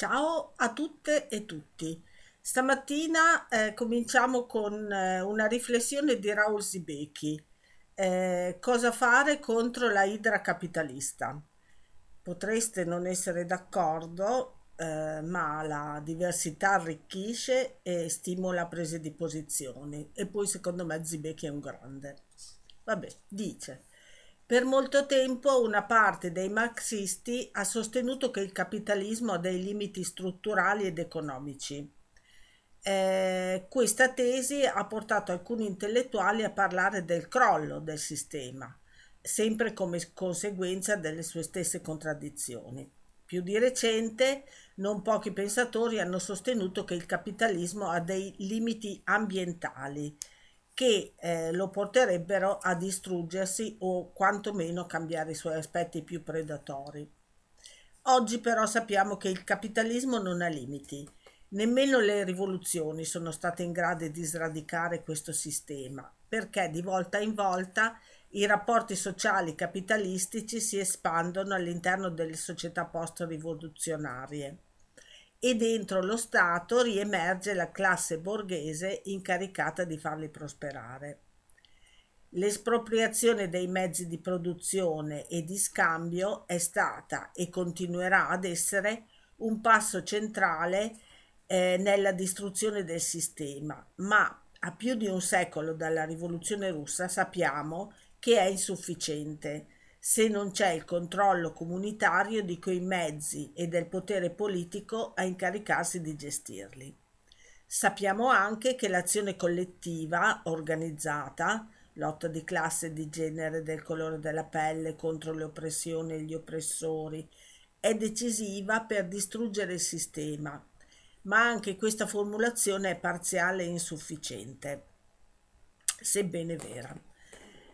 Ciao a tutte e tutti. Stamattina cominciamo con una riflessione di Raul Zibechi. Cosa fare contro la idra capitalista? Potreste non essere d'accordo, ma la diversità arricchisce e stimola prese di posizione. E poi secondo me Zibechi è un grande. Vabbè, dice: per molto tempo una parte dei marxisti ha sostenuto che il capitalismo ha dei limiti strutturali ed economici. Questa tesi ha portato alcuni intellettuali a parlare del crollo del sistema, sempre come conseguenza delle sue stesse contraddizioni. Più di recente, non pochi pensatori hanno sostenuto che il capitalismo ha dei limiti ambientali, che lo porterebbero a distruggersi o quantomeno cambiare i suoi aspetti più predatori. Oggi però sappiamo che il capitalismo non ha limiti, nemmeno le rivoluzioni sono state in grado di sradicare questo sistema, perché di volta in volta i rapporti sociali capitalistici si espandono all'interno delle società post-rivoluzionarie. E dentro lo Stato riemerge la classe borghese incaricata di farli prosperare. L'espropriazione dei mezzi di produzione e di scambio è stata e continuerà ad essere un passo centrale nella distruzione del sistema, ma a più di un secolo dalla rivoluzione russa sappiamo che è insufficiente se non c'è il controllo comunitario di quei mezzi e del potere politico a incaricarsi di gestirli. Sappiamo anche che l'azione collettiva, organizzata, lotta di classe, di genere, del colore della pelle, contro le oppressioni e gli oppressori, è decisiva per distruggere il sistema, ma anche questa formulazione è parziale e insufficiente, sebbene vera.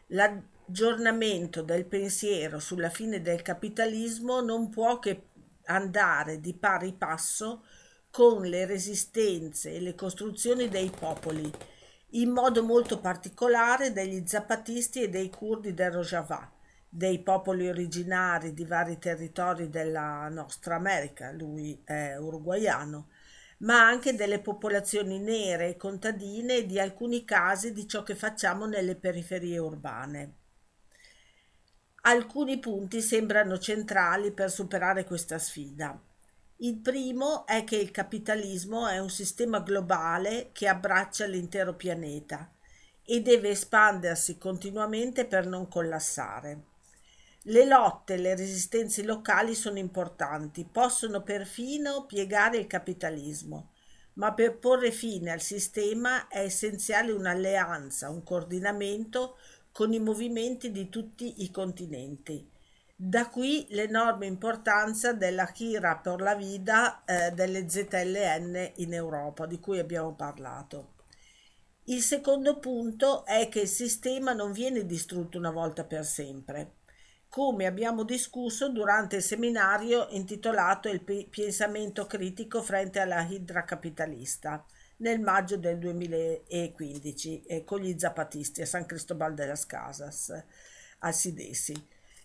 L'aggiornamento del pensiero sulla fine del capitalismo non può che andare di pari passo con le resistenze e le costruzioni dei popoli, in modo molto particolare degli zapatisti e dei curdi del Rojava, dei popoli originari di vari territori della nostra America, lui è uruguaiano, ma anche delle popolazioni nere e contadine e di alcuni casi di ciò che facciamo nelle periferie urbane. Alcuni punti sembrano centrali per superare questa sfida. Il primo è che il capitalismo è un sistema globale che abbraccia l'intero pianeta e deve espandersi continuamente per non collassare. Le lotte e le resistenze locali sono importanti, possono perfino piegare il capitalismo, ma per porre fine al sistema è essenziale un'alleanza, un coordinamento con i movimenti di tutti i continenti. Da qui l'enorme importanza della Gira per la Vida delle ZLN in Europa, di cui abbiamo parlato. Il secondo punto è che il sistema non viene distrutto una volta per sempre, come abbiamo discusso durante il seminario intitolato Il pensamento critico frente alla idra capitalista nel maggio del 2015 con gli zapatisti a San Cristobal de las Casas, al Sidesi.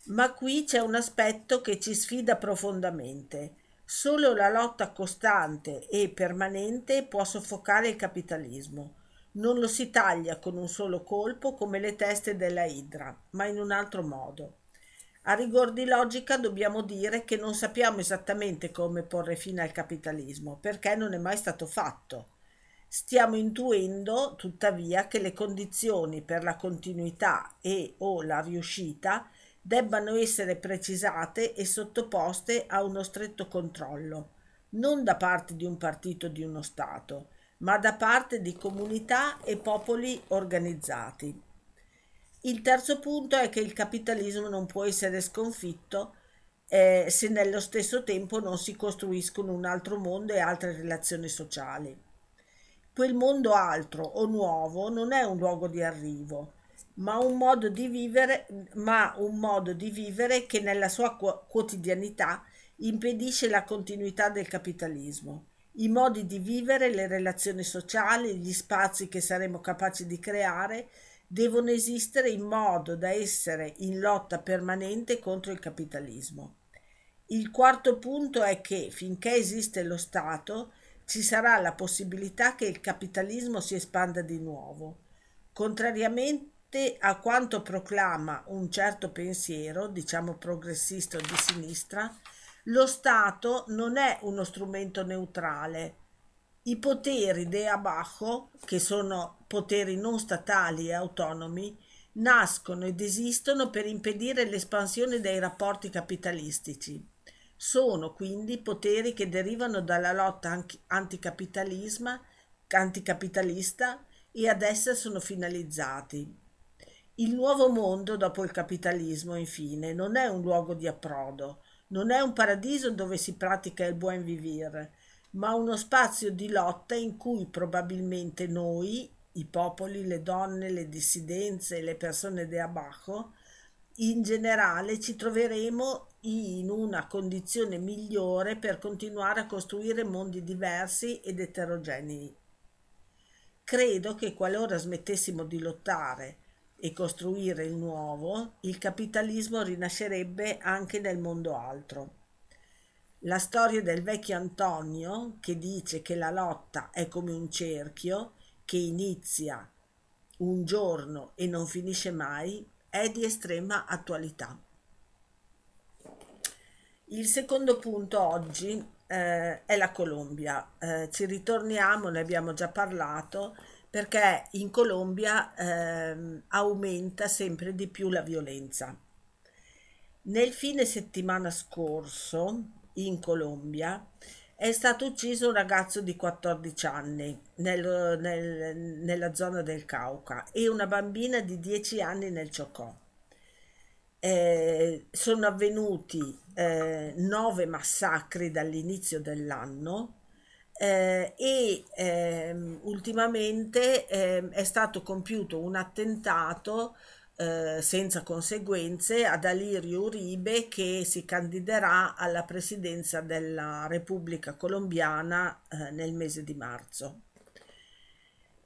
Ma qui c'è un aspetto che ci sfida profondamente. Solo la lotta costante e permanente può soffocare il capitalismo. Non lo si taglia con un solo colpo come le teste della idra, ma in un altro modo. A rigor di logica dobbiamo dire che non sappiamo esattamente come porre fine al capitalismo, perché non è mai stato fatto. Stiamo intuendo, tuttavia, che le condizioni per la continuità e o la riuscita debbano essere precisate e sottoposte a uno stretto controllo, non da parte di un partito o di uno Stato, ma da parte di comunità e popoli organizzati. Il terzo punto è che il capitalismo non può essere sconfitto se nello stesso tempo non si costruiscono un altro mondo e altre relazioni sociali. Quel mondo altro o nuovo non è un luogo di arrivo, ma un modo di vivere che nella sua quotidianità impedisce la continuità del capitalismo. I modi di vivere, le relazioni sociali, gli spazi che saremo capaci di creare devono esistere in modo da essere in lotta permanente contro il capitalismo. Il quarto punto è che finché esiste lo Stato ci sarà la possibilità che il capitalismo si espanda di nuovo, contrariamente a quanto proclama un certo pensiero, diciamo progressista o di sinistra. Lo Stato non è uno strumento neutrale. I poteri de abajo, che sono poteri non statali e autonomi, nascono ed esistono per impedire l'espansione dei rapporti capitalistici. Sono quindi poteri che derivano dalla lotta anticapitalista e ad essa sono finalizzati. Il nuovo mondo dopo il capitalismo, infine, non è un luogo di approdo, non è un paradiso dove si pratica il buon vivir, ma uno spazio di lotta in cui probabilmente noi, i popoli, le donne, le dissidenze, le persone de abajo, in generale ci troveremo in una condizione migliore per continuare a costruire mondi diversi ed eterogenei. Credo che qualora smettessimo di lottare e costruire il nuovo, il capitalismo rinascerebbe anche nel mondo altro. La storia del vecchio Antonio, che dice che la lotta è come un cerchio che inizia un giorno e non finisce mai, è di estrema attualità. Il secondo punto oggi è la Colombia. Ci ritorniamo, ne abbiamo già parlato, perché in Colombia aumenta sempre di più la violenza. Nel fine settimana scorso in Colombia è stato ucciso un ragazzo di 14 anni nella zona del Cauca e una bambina di 10 anni nel Chocó. Sono avvenuti 9 massacri dall'inizio dell'anno ultimamente è stato compiuto un attentato senza conseguenze ad Álvaro Uribe, che si candiderà alla presidenza della Repubblica Colombiana nel mese di marzo.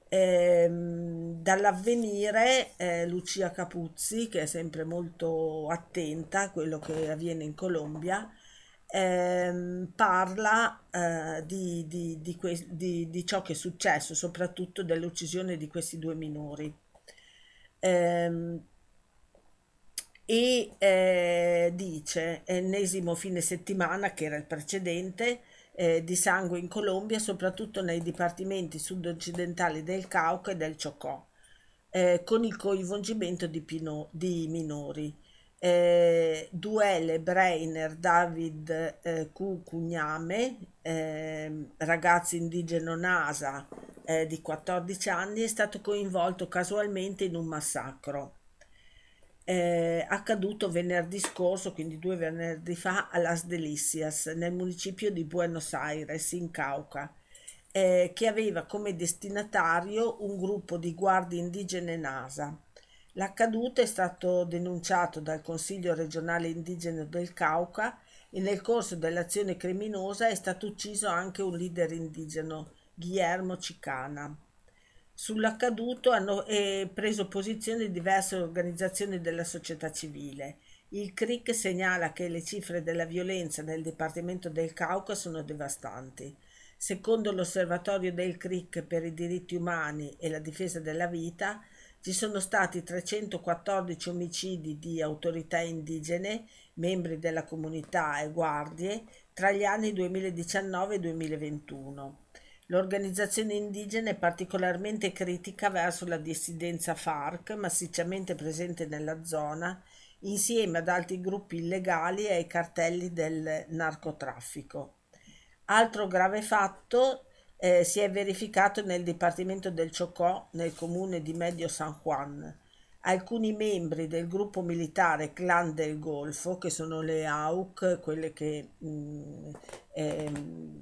Dall'Avvenire, Lucia Capuzzi, che è sempre molto attenta a quello che avviene in Colombia, parla di ciò che è successo, soprattutto dell'uccisione di questi 2 minori. Dice: ennesimo fine settimana, che era il precedente, di sangue in Colombia, soprattutto nei dipartimenti sud-occidentali del Cauca e del Chocó, con il coinvolgimento di minori. Duele Brainer David, Cugname, ragazzo indigeno Nasa di 14 anni, è stato coinvolto casualmente in un massacro accaduto venerdì scorso, quindi 2 venerdì fa, a Las Delicias, nel municipio di Buenos Aires, in Cauca, che aveva come destinatario un gruppo di guardie indigene Nasa. L'accaduto è stato denunciato dal Consiglio regionale indigeno del Cauca e nel corso dell'azione criminosa è stato ucciso anche un leader indigeno, Guillermo Cicana. Sull'accaduto hanno preso posizione diverse organizzazioni della società civile. Il CRIC segnala che le cifre della violenza nel Dipartimento del Cauca sono devastanti. Secondo l'Osservatorio del CRIC per i diritti umani e la difesa della vita, ci sono stati 314 omicidi di autorità indigene, membri della comunità e guardie tra gli anni 2019 e 2021. L'organizzazione indigena è particolarmente critica verso la dissidenza FARC, massicciamente presente nella zona, insieme ad altri gruppi illegali e ai cartelli del narcotraffico. Altro grave fatto si è verificato nel dipartimento del Chocó, nel comune di Medio San Juan. Alcuni membri del gruppo militare Clan del Golfo, che sono le AUC, quelle che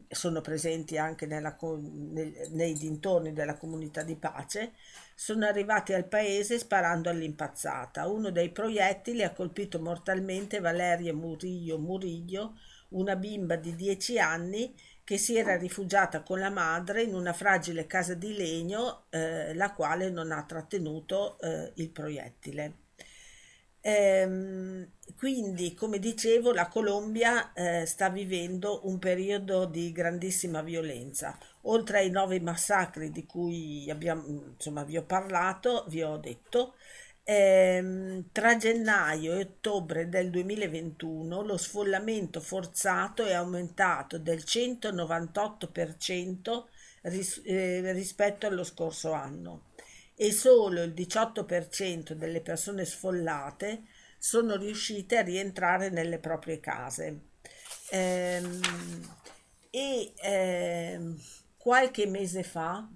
sono presenti anche nei dintorni della comunità di pace, sono arrivati al paese sparando all'impazzata. Uno dei proiettili ha colpito mortalmente Valeria Murillo, una bimba di 10 anni che si era rifugiata con la madre in una fragile casa di legno, la quale non ha trattenuto il proiettile. Quindi, come dicevo, la Colombia sta vivendo un periodo di grandissima violenza. Oltre ai 9 massacri di cui vi ho parlato, vi ho detto, tra gennaio e ottobre del 2021 lo sfollamento forzato è aumentato del 198% rispetto allo scorso anno. E solo il 18% delle persone sfollate sono riuscite a rientrare nelle proprie case. Qualche mese fa,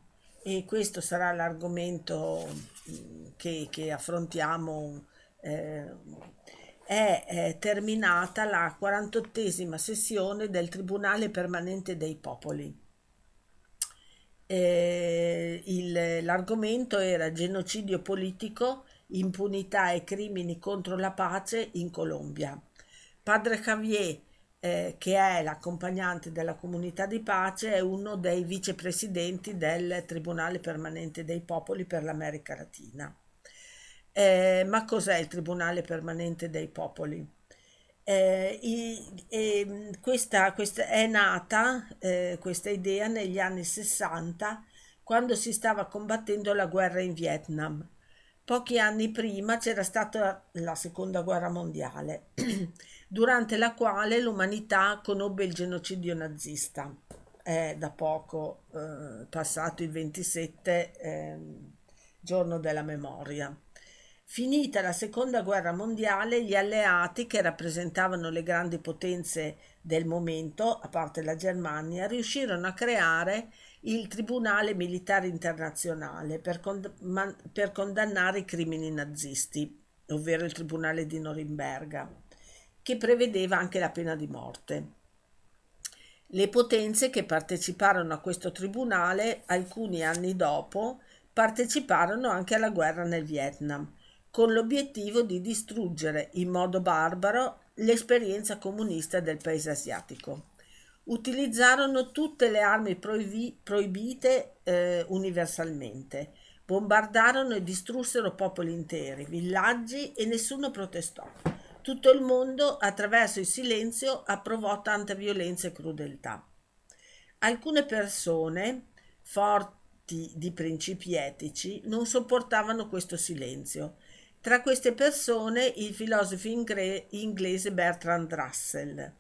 e questo sarà l'argomento che affrontiamo, è terminata la 48ª sessione del Tribunale Permanente dei Popoli. L'argomento era genocidio politico, impunità e crimini contro la pace in Colombia. Padre Javier, che è l'accompagnante della comunità di pace, è uno dei vicepresidenti del Tribunale Permanente dei Popoli per l'America Latina. Ma cos'è il Tribunale Permanente dei Popoli? Questa è nata, questa idea, negli anni 60, quando si stava combattendo la guerra in Vietnam. Pochi anni prima c'era stata la Seconda Guerra Mondiale, durante la quale l'umanità conobbe il genocidio nazista. È da poco passato il 27 giorno della memoria. Finita la Seconda Guerra Mondiale, gli alleati, che rappresentavano le grandi potenze del momento, a parte la Germania, riuscirono a creare il Tribunale Militare Internazionale per condannare i crimini nazisti, ovvero il Tribunale di Norimberga, che prevedeva anche la pena di morte. Le potenze che parteciparono a questo tribunale, alcuni anni dopo, parteciparono anche alla guerra nel Vietnam, con l'obiettivo di distruggere in modo barbaro l'esperienza comunista del paese asiatico. Utilizzarono tutte le armi proibite universalmente, bombardarono e distrussero popoli interi, villaggi, e nessuno protestò. Tutto il mondo, attraverso il silenzio, approvò tante violenze e crudeltà. Alcune persone, forti di principi etici, non sopportavano questo silenzio. Tra queste persone il filosofo inglese Bertrand Russell.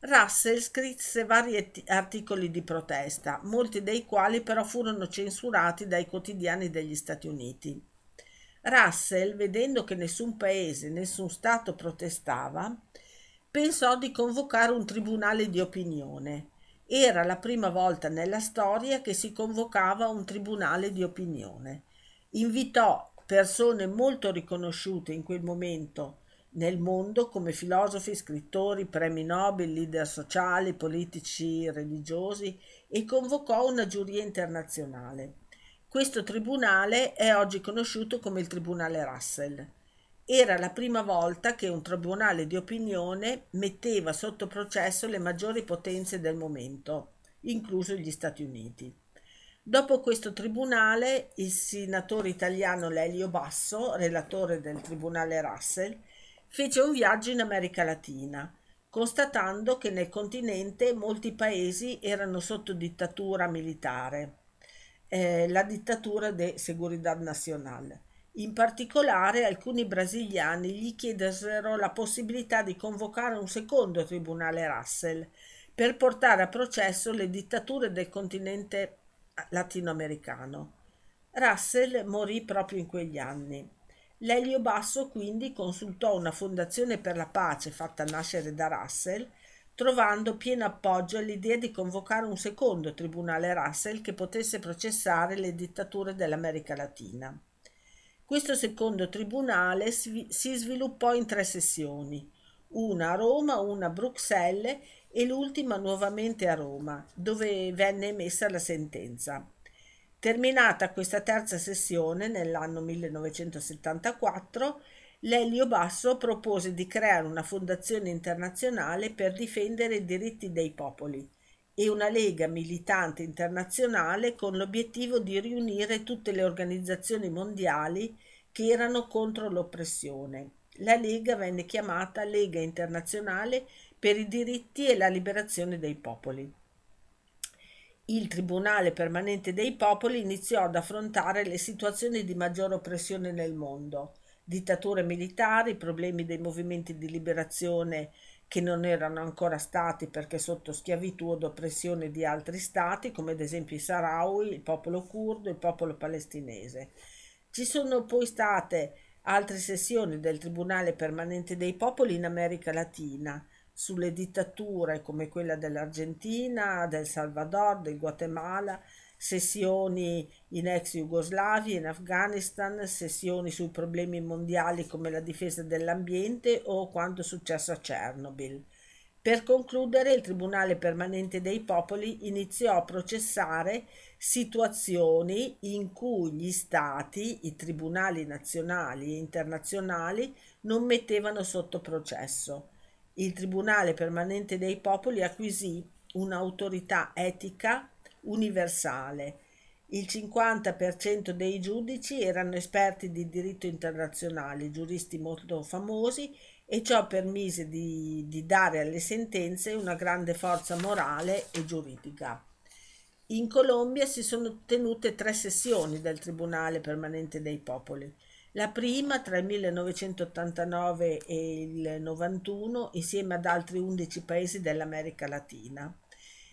Russell scrisse vari articoli di protesta, molti dei quali però furono censurati dai quotidiani degli Stati Uniti. Russell, vedendo che nessun paese, nessun Stato protestava, pensò di convocare un tribunale di opinione. Era la prima volta nella storia che si convocava un tribunale di opinione. Invitò persone molto riconosciute in quel momento nel mondo come filosofi, scrittori, premi Nobel, leader sociali, politici, religiosi, e convocò una giuria internazionale. Questo tribunale è oggi conosciuto come il Tribunale Russell. Era la prima volta che un tribunale di opinione metteva sotto processo le maggiori potenze del momento, incluso gli Stati Uniti. Dopo questo tribunale, il senatore italiano Lelio Basso, relatore del Tribunale Russell, fece un viaggio in America Latina, constatando che nel continente molti paesi erano sotto dittatura militare, la dittatura de Seguridad Nacional. In particolare, alcuni brasiliani gli chiesero la possibilità di convocare un secondo Tribunale Russell per portare a processo le dittature del continente latinoamericano. Russell morì proprio in quegli anni. Lelio Basso quindi consultò una fondazione per la pace fatta nascere da Russell, trovando pieno appoggio all'idea di convocare un secondo tribunale Russell che potesse processare le dittature dell'America Latina. Questo secondo tribunale si sviluppò in 3 sessioni, una a Roma, una a Bruxelles e l'ultima nuovamente a Roma, dove venne emessa la sentenza. Terminata questa terza sessione nell'anno 1974, Lelio Basso propose di creare una fondazione internazionale per difendere i diritti dei popoli e una lega militante internazionale con l'obiettivo di riunire tutte le organizzazioni mondiali che erano contro l'oppressione, la Lega venne chiamata Lega Internazionale per i diritti e la liberazione dei popoli. Il Tribunale Permanente dei Popoli iniziò ad affrontare le situazioni di maggior oppressione nel mondo, dittature militari, problemi dei movimenti di liberazione che non erano ancora stati perché sotto schiavitù o oppressione di altri stati, come ad esempio i Sahrawi, il popolo curdo, il popolo palestinese. Ci sono poi state altre sessioni del Tribunale Permanente dei Popoli in America Latina, sulle dittature come quella dell'Argentina, del Salvador, del Guatemala, sessioni in ex Jugoslavia, in Afghanistan, sessioni sui problemi mondiali come la difesa dell'ambiente o quanto è successo a Chernobyl. Per concludere, il Tribunale Permanente dei Popoli iniziò a processare situazioni in cui gli stati, i tribunali nazionali e internazionali non mettevano sotto processo. Il Tribunale Permanente dei Popoli acquisì un'autorità etica universale. Il 50% dei giudici erano esperti di diritto internazionale, giuristi molto famosi, e ciò permise di dare alle sentenze una grande forza morale e giuridica. In Colombia si sono tenute 3 sessioni del Tribunale Permanente dei Popoli. La prima tra il 1989 e il 91 insieme ad altri 11 paesi dell'America Latina.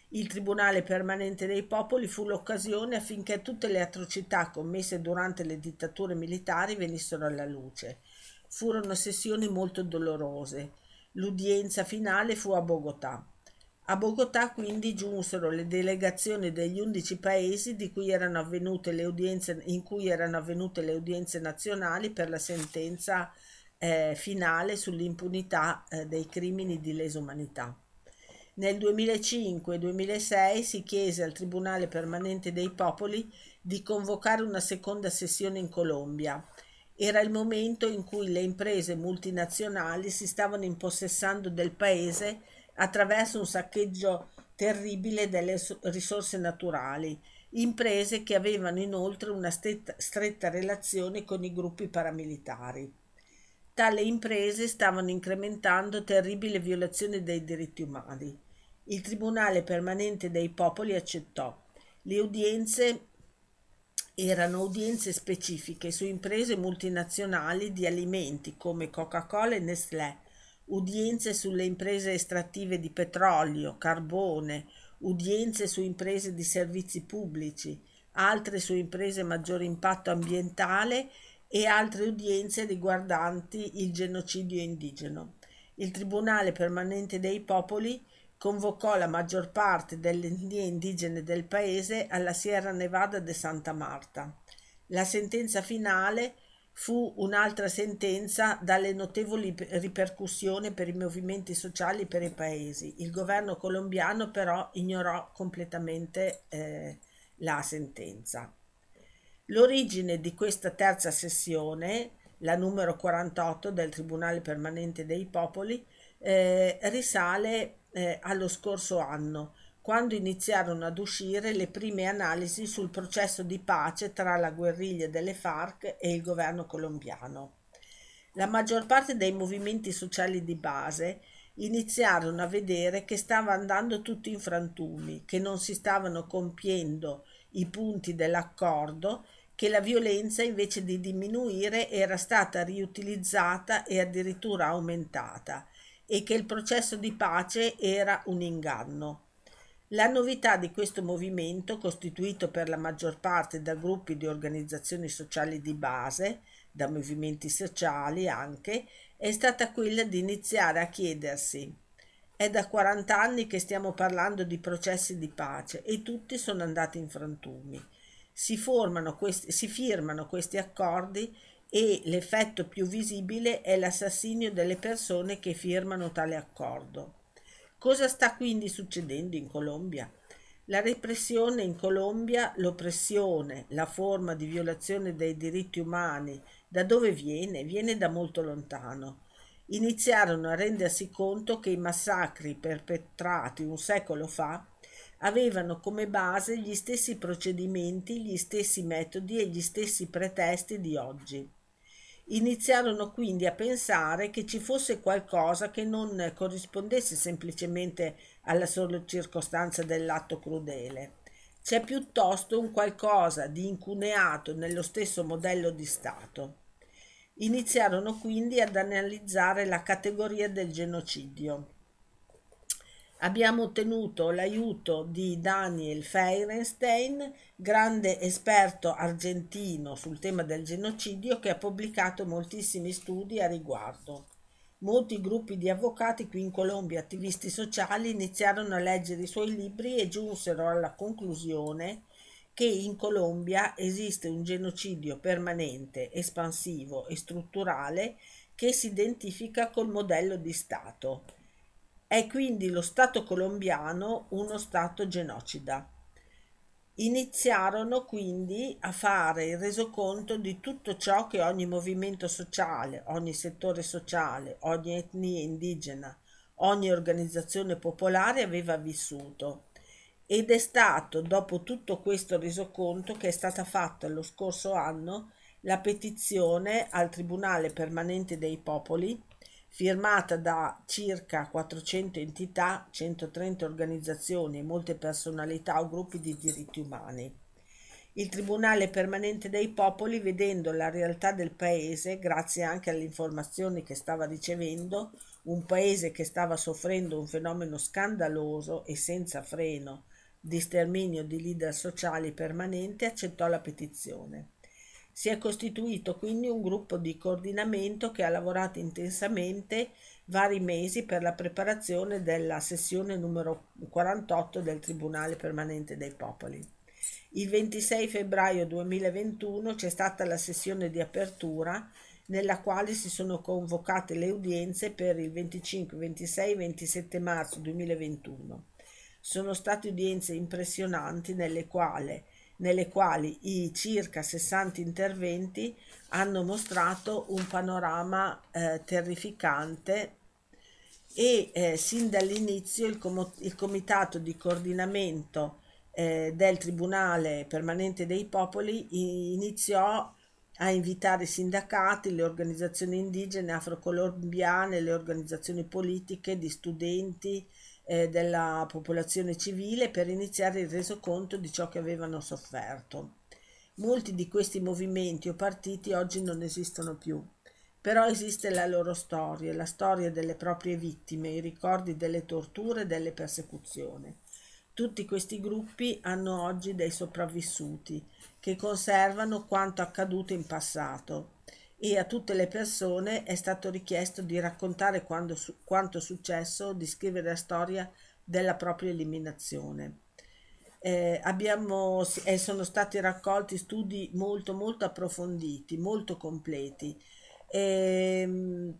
Il Tribunale Permanente dei Popoli fu l'occasione affinché tutte le atrocità commesse durante le dittature militari venissero alla luce. Furono sessioni molto dolorose. L'udienza finale fu a Bogotà. A Bogotà quindi giunsero le delegazioni degli 11 paesi in cui erano avvenute le udienze nazionali per la sentenza finale sull'impunità dei crimini di lesa umanità. Nel 2005-2006 si chiese al Tribunale Permanente dei Popoli di convocare una seconda sessione in Colombia. Era il momento in cui le imprese multinazionali si stavano impossessando del paese attraverso un saccheggio terribile delle risorse naturali, imprese che avevano inoltre una stretta relazione con i gruppi paramilitari. Tale imprese stavano incrementando terribili violazioni dei diritti umani. Il Tribunale Permanente dei Popoli accettò. Le udienze erano udienze specifiche su imprese multinazionali di alimenti come Coca-Cola e Nestlé, udienze sulle imprese estrattive di petrolio, carbone, udienze su imprese di servizi pubblici, altre su imprese a maggior impatto ambientale e altre udienze riguardanti il genocidio indigeno. Il Tribunale Permanente dei Popoli convocò la maggior parte delle etnie indigene del paese alla Sierra Nevada de Santa Marta. La sentenza finale fu un'altra sentenza dalle notevoli ripercussioni per i movimenti sociali e per i paesi. Il governo colombiano però ignorò completamente la sentenza. L'origine di questa terza sessione, la numero 48 del Tribunale Permanente dei Popoli, risale allo scorso anno, quando iniziarono ad uscire le prime analisi sul processo di pace tra la guerriglia delle FARC e il governo colombiano. La maggior parte dei movimenti sociali di base iniziarono a vedere che stava andando tutto in frantumi, che non si stavano compiendo i punti dell'accordo, che la violenza invece di diminuire era stata riutilizzata e addirittura aumentata, e che il processo di pace era un inganno. La novità di questo movimento, costituito per la maggior parte da gruppi di organizzazioni sociali di base, da movimenti sociali anche, è stata quella di iniziare a chiedersi: è da 40 anni che stiamo parlando di processi di pace e tutti sono andati in frantumi. Si firmano questi accordi e l'effetto più visibile è l'assassinio delle persone che firmano tale accordo. Cosa sta quindi succedendo in Colombia? La repressione in Colombia, l'oppressione, la forma di violazione dei diritti umani, da dove viene? Viene da molto lontano. Iniziarono a rendersi conto che i massacri perpetrati un secolo fa avevano come base gli stessi procedimenti, gli stessi metodi e gli stessi pretesti di oggi. Iniziarono quindi a pensare che ci fosse qualcosa che non corrispondesse semplicemente alla sola circostanza dell'atto crudele. C'è piuttosto un qualcosa di incuneato nello stesso modello di Stato. Iniziarono quindi ad analizzare la categoria del genocidio. Abbiamo ottenuto l'aiuto di Daniel Feirenstein, grande esperto argentino sul tema del genocidio, che ha pubblicato moltissimi studi a riguardo. Molti gruppi di avvocati qui in Colombia, attivisti sociali, iniziarono a leggere i suoi libri e giunsero alla conclusione che in Colombia esiste un genocidio permanente, espansivo e strutturale che si identifica col modello di Stato. È quindi lo Stato colombiano uno Stato genocida. Iniziarono quindi a fare il resoconto di tutto ciò che ogni movimento sociale, ogni settore sociale, ogni etnia indigena, ogni organizzazione popolare aveva vissuto. Ed è stato dopo tutto questo resoconto che è stata fatta lo scorso anno la petizione al Tribunale Permanente dei Popoli, firmata da circa 400 entità, 130 organizzazioni e molte personalità o gruppi di diritti umani. Il Tribunale Permanente dei Popoli, vedendo la realtà del paese, grazie anche alle informazioni che stava ricevendo, un paese che stava soffrendo un fenomeno scandaloso e senza freno di sterminio di leader sociali permanente, accettò la petizione. Si è costituito quindi un gruppo di coordinamento che ha lavorato intensamente vari mesi per la preparazione della sessione numero 48 del Tribunale Permanente dei Popoli. Il 26 febbraio 2021 c'è stata la sessione di apertura nella quale si sono convocate le udienze per il 25, 26 e 27 marzo 2021. Sono state udienze impressionanti nelle quali i circa 60 interventi hanno mostrato un panorama terrificante e sin dall'inizio il Comitato di Coordinamento del Tribunale Permanente dei Popoli iniziò a invitare i sindacati, le organizzazioni indigene, afrocolombiane, le organizzazioni politiche, di studenti, della popolazione civile per iniziare il resoconto di ciò che avevano sofferto. Molti di questi movimenti o partiti oggi non esistono più, però esiste la loro storia, la storia delle proprie vittime, i ricordi delle torture e delle persecuzioni. Tutti questi gruppi hanno oggi dei sopravvissuti che conservano quanto accaduto in passato e a tutte le persone è stato richiesto di raccontare quanto successo, di scrivere la storia della propria eliminazione. Sono stati raccolti studi molto molto approfonditi, molto completi, non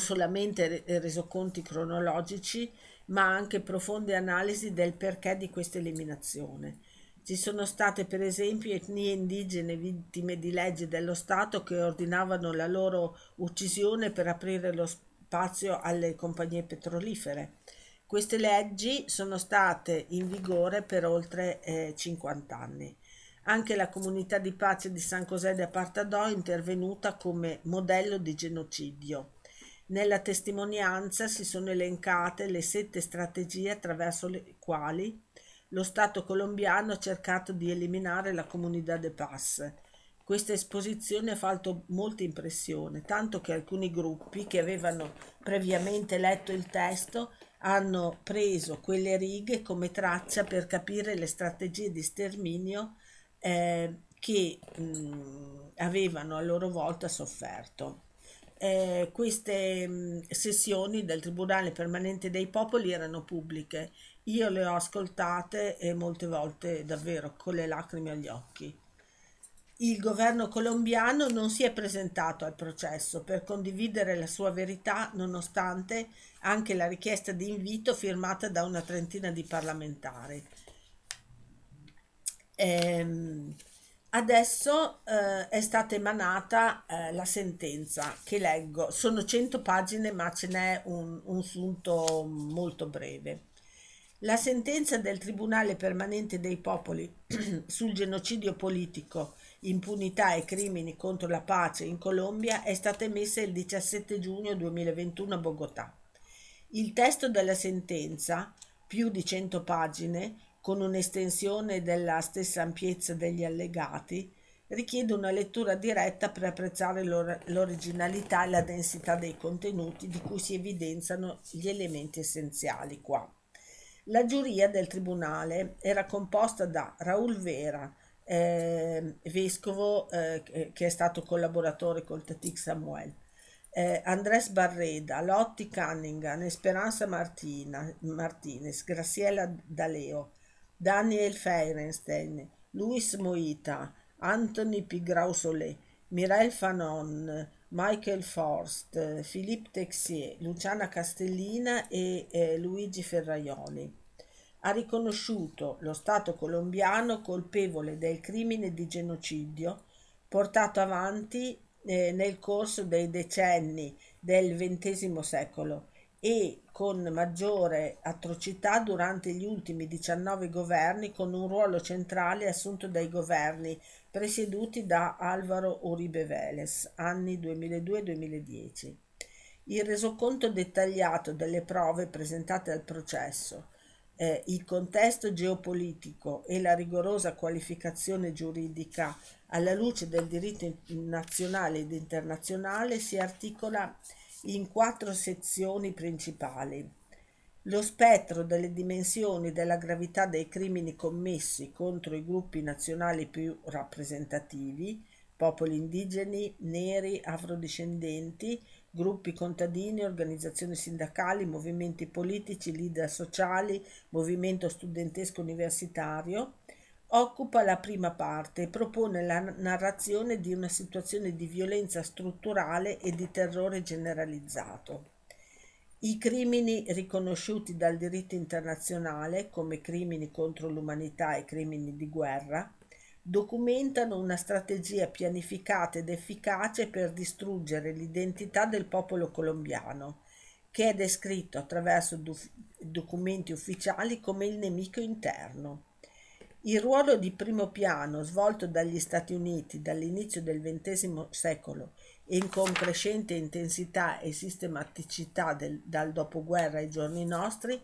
solamente resoconti cronologici, ma anche profonde analisi del perché di questa eliminazione. Ci sono state per esempio etnie indigene vittime di leggi dello Stato che ordinavano la loro uccisione per aprire lo spazio alle compagnie petrolifere. Queste leggi sono state in vigore per oltre 50 anni. Anche la comunità di pace di San José de Apartadó è intervenuta come modello di genocidio. Nella testimonianza si sono elencate le 7 strategie attraverso le quali lo Stato colombiano ha cercato di eliminare la comunità de Paz. Questa esposizione ha fatto molta impressione, tanto che alcuni gruppi che avevano previamente letto il testo hanno preso quelle righe come traccia per capire le strategie di sterminio che avevano a loro volta sofferto. Queste sessioni del Tribunale Permanente dei Popoli erano pubbliche. Io le ho ascoltate e molte volte davvero con le lacrime agli occhi. Il governo colombiano non si è presentato al processo per condividere la sua verità, nonostante anche la richiesta di invito firmata da una trentina di parlamentari. Adesso è stata emanata la sentenza che leggo. Sono 100 pagine, ma ce n'è un sunto molto breve. La sentenza del Tribunale Permanente dei Popoli sul genocidio politico impunità e crimini contro la pace in Colombia è stata emessa il 17 giugno 2021 a Bogotà. Il testo della sentenza, più di 100 pagine, con un'estensione della stessa ampiezza degli allegati, richiede una lettura diretta per apprezzare l'originalità e la densità dei contenuti di cui si evidenziano gli elementi essenziali qua. La giuria del tribunale era composta da Raul Vera, vescovo che è stato collaboratore col Tatic Samuel, Andrés Barreda, Lotti Cunningham, Esperanza Martinez, Graciela D'Aleo, Daniel Feirenstein, Luis Moita, Anthony P. Grau Solé, Mireille Fanon, Michael Forst, Philippe Texier, Luciana Castellina e Luigi Ferraioni. Ha riconosciuto lo Stato colombiano colpevole del crimine di genocidio portato avanti nel corso dei decenni del XX secolo e con maggiore atrocità durante gli ultimi 19 governi, con un ruolo centrale assunto dai governi presieduti da Álvaro Uribe Vélez, anni 2002-2010. Il resoconto dettagliato delle prove presentate al processo, il contesto geopolitico e la rigorosa qualificazione giuridica alla luce del diritto nazionale ed internazionale si articola in 4 sezioni principali. Lo spettro delle dimensioni e della gravità dei crimini commessi contro i gruppi nazionali più rappresentativi, popoli indigeni, neri, afrodiscendenti, gruppi contadini, organizzazioni sindacali, movimenti politici, leader sociali, movimento studentesco universitario, occupa la prima parte e propone la narrazione di una situazione di violenza strutturale e di terrore generalizzato. I crimini riconosciuti dal diritto internazionale come crimini contro l'umanità e crimini di guerra documentano una strategia pianificata ed efficace per distruggere l'identità del popolo colombiano, che è descritto attraverso documenti ufficiali come il nemico interno. Il ruolo di primo piano svolto dagli Stati Uniti dall'inizio del XX secolo e in crescente intensità e sistematicità dal dopoguerra ai giorni nostri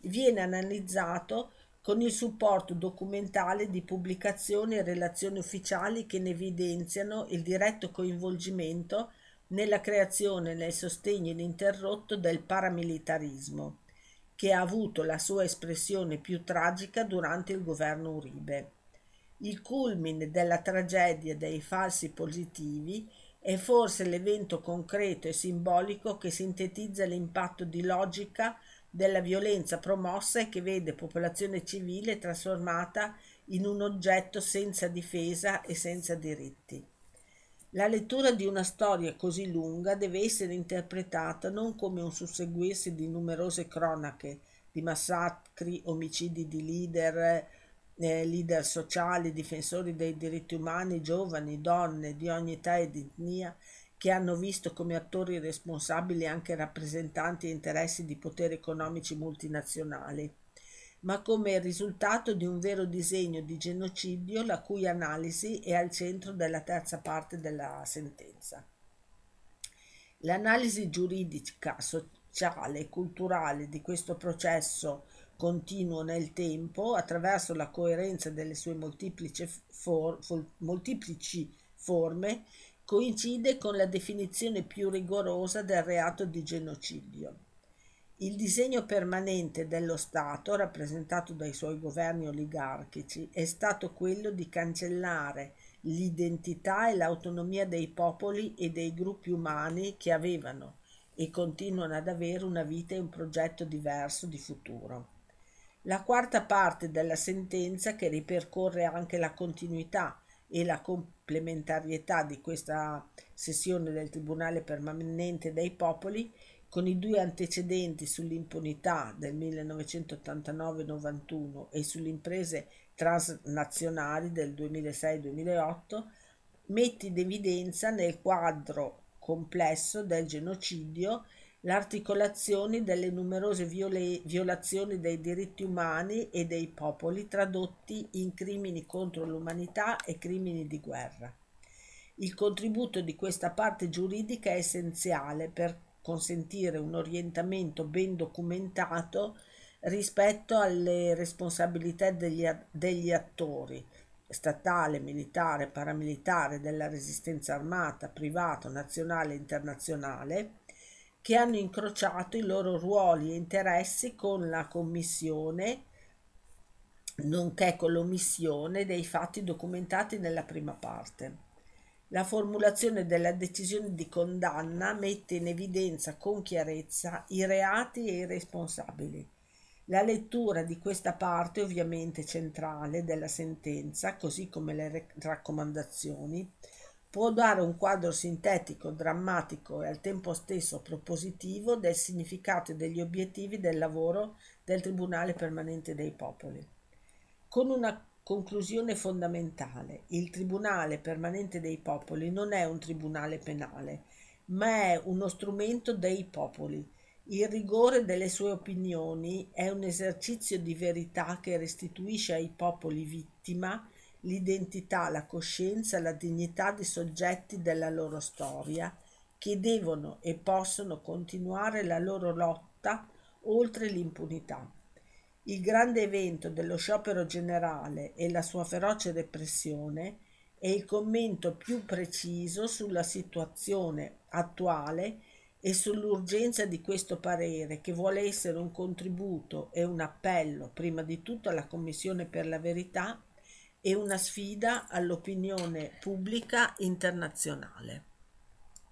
viene analizzato con il supporto documentale di pubblicazioni e relazioni ufficiali che ne evidenziano il diretto coinvolgimento nella creazione e nel sostegno ininterrotto del paramilitarismo, che ha avuto la sua espressione più tragica durante il governo Uribe. Il culmine della tragedia dei falsi positivi è forse l'evento concreto e simbolico che sintetizza l'impatto di logica della violenza promossa e che vede popolazione civile trasformata in un oggetto senza difesa e senza diritti. La lettura di una storia così lunga deve essere interpretata non come un susseguirsi di numerose cronache, di massacri, omicidi di leader sociali, difensori dei diritti umani, giovani, donne di ogni età ed etnia, che hanno visto come attori responsabili anche rappresentanti e interessi di poteri economici multinazionali, ma come il risultato di un vero disegno di genocidio la cui analisi è al centro della terza parte della sentenza. L'analisi giuridica, sociale e culturale di questo processo continuo nel tempo, attraverso la coerenza delle sue molteplici forme, coincide con la definizione più rigorosa del reato di genocidio. Il disegno permanente dello Stato, rappresentato dai suoi governi oligarchici, è stato quello di cancellare l'identità e l'autonomia dei popoli e dei gruppi umani che avevano e continuano ad avere una vita e un progetto diverso di futuro. La quarta parte della sentenza, che ripercorre anche la continuità e la complementarietà di questa sessione del Tribunale Permanente dei Popoli, con i 2 antecedenti sull'impunità del 1989-91 e sulle imprese transnazionali del 2006-2008, mette in evidenza nel quadro complesso del genocidio l'articolazione delle numerose violazioni dei diritti umani e dei popoli tradotti in crimini contro l'umanità e crimini di guerra. Il contributo di questa parte giuridica è essenziale per consentire un orientamento ben documentato rispetto alle responsabilità degli attori statale, militare, paramilitare, della resistenza armata, privato, nazionale e internazionale, che hanno incrociato i loro ruoli e interessi con la commissione, nonché con l'omissione dei fatti documentati nella prima parte. La formulazione della decisione di condanna mette in evidenza con chiarezza i reati e i responsabili. La lettura di questa parte, ovviamente centrale, della sentenza, così come le raccomandazioni, può dare un quadro sintetico, drammatico e al tempo stesso propositivo del significato e degli obiettivi del lavoro del Tribunale Permanente dei Popoli. Con una conclusione fondamentale, il Tribunale Permanente dei Popoli non è un tribunale penale, ma è uno strumento dei popoli. Il rigore delle sue opinioni è un esercizio di verità che restituisce ai popoli vittima l'identità, la coscienza, la dignità di soggetti della loro storia, che devono e possono continuare la loro lotta oltre l'impunità. Il grande evento dello sciopero generale e la sua feroce repressione è il commento più preciso sulla situazione attuale e sull'urgenza di questo parere, che vuole essere un contributo e un appello prima di tutto alla Commissione per la verità e una sfida all'opinione pubblica internazionale.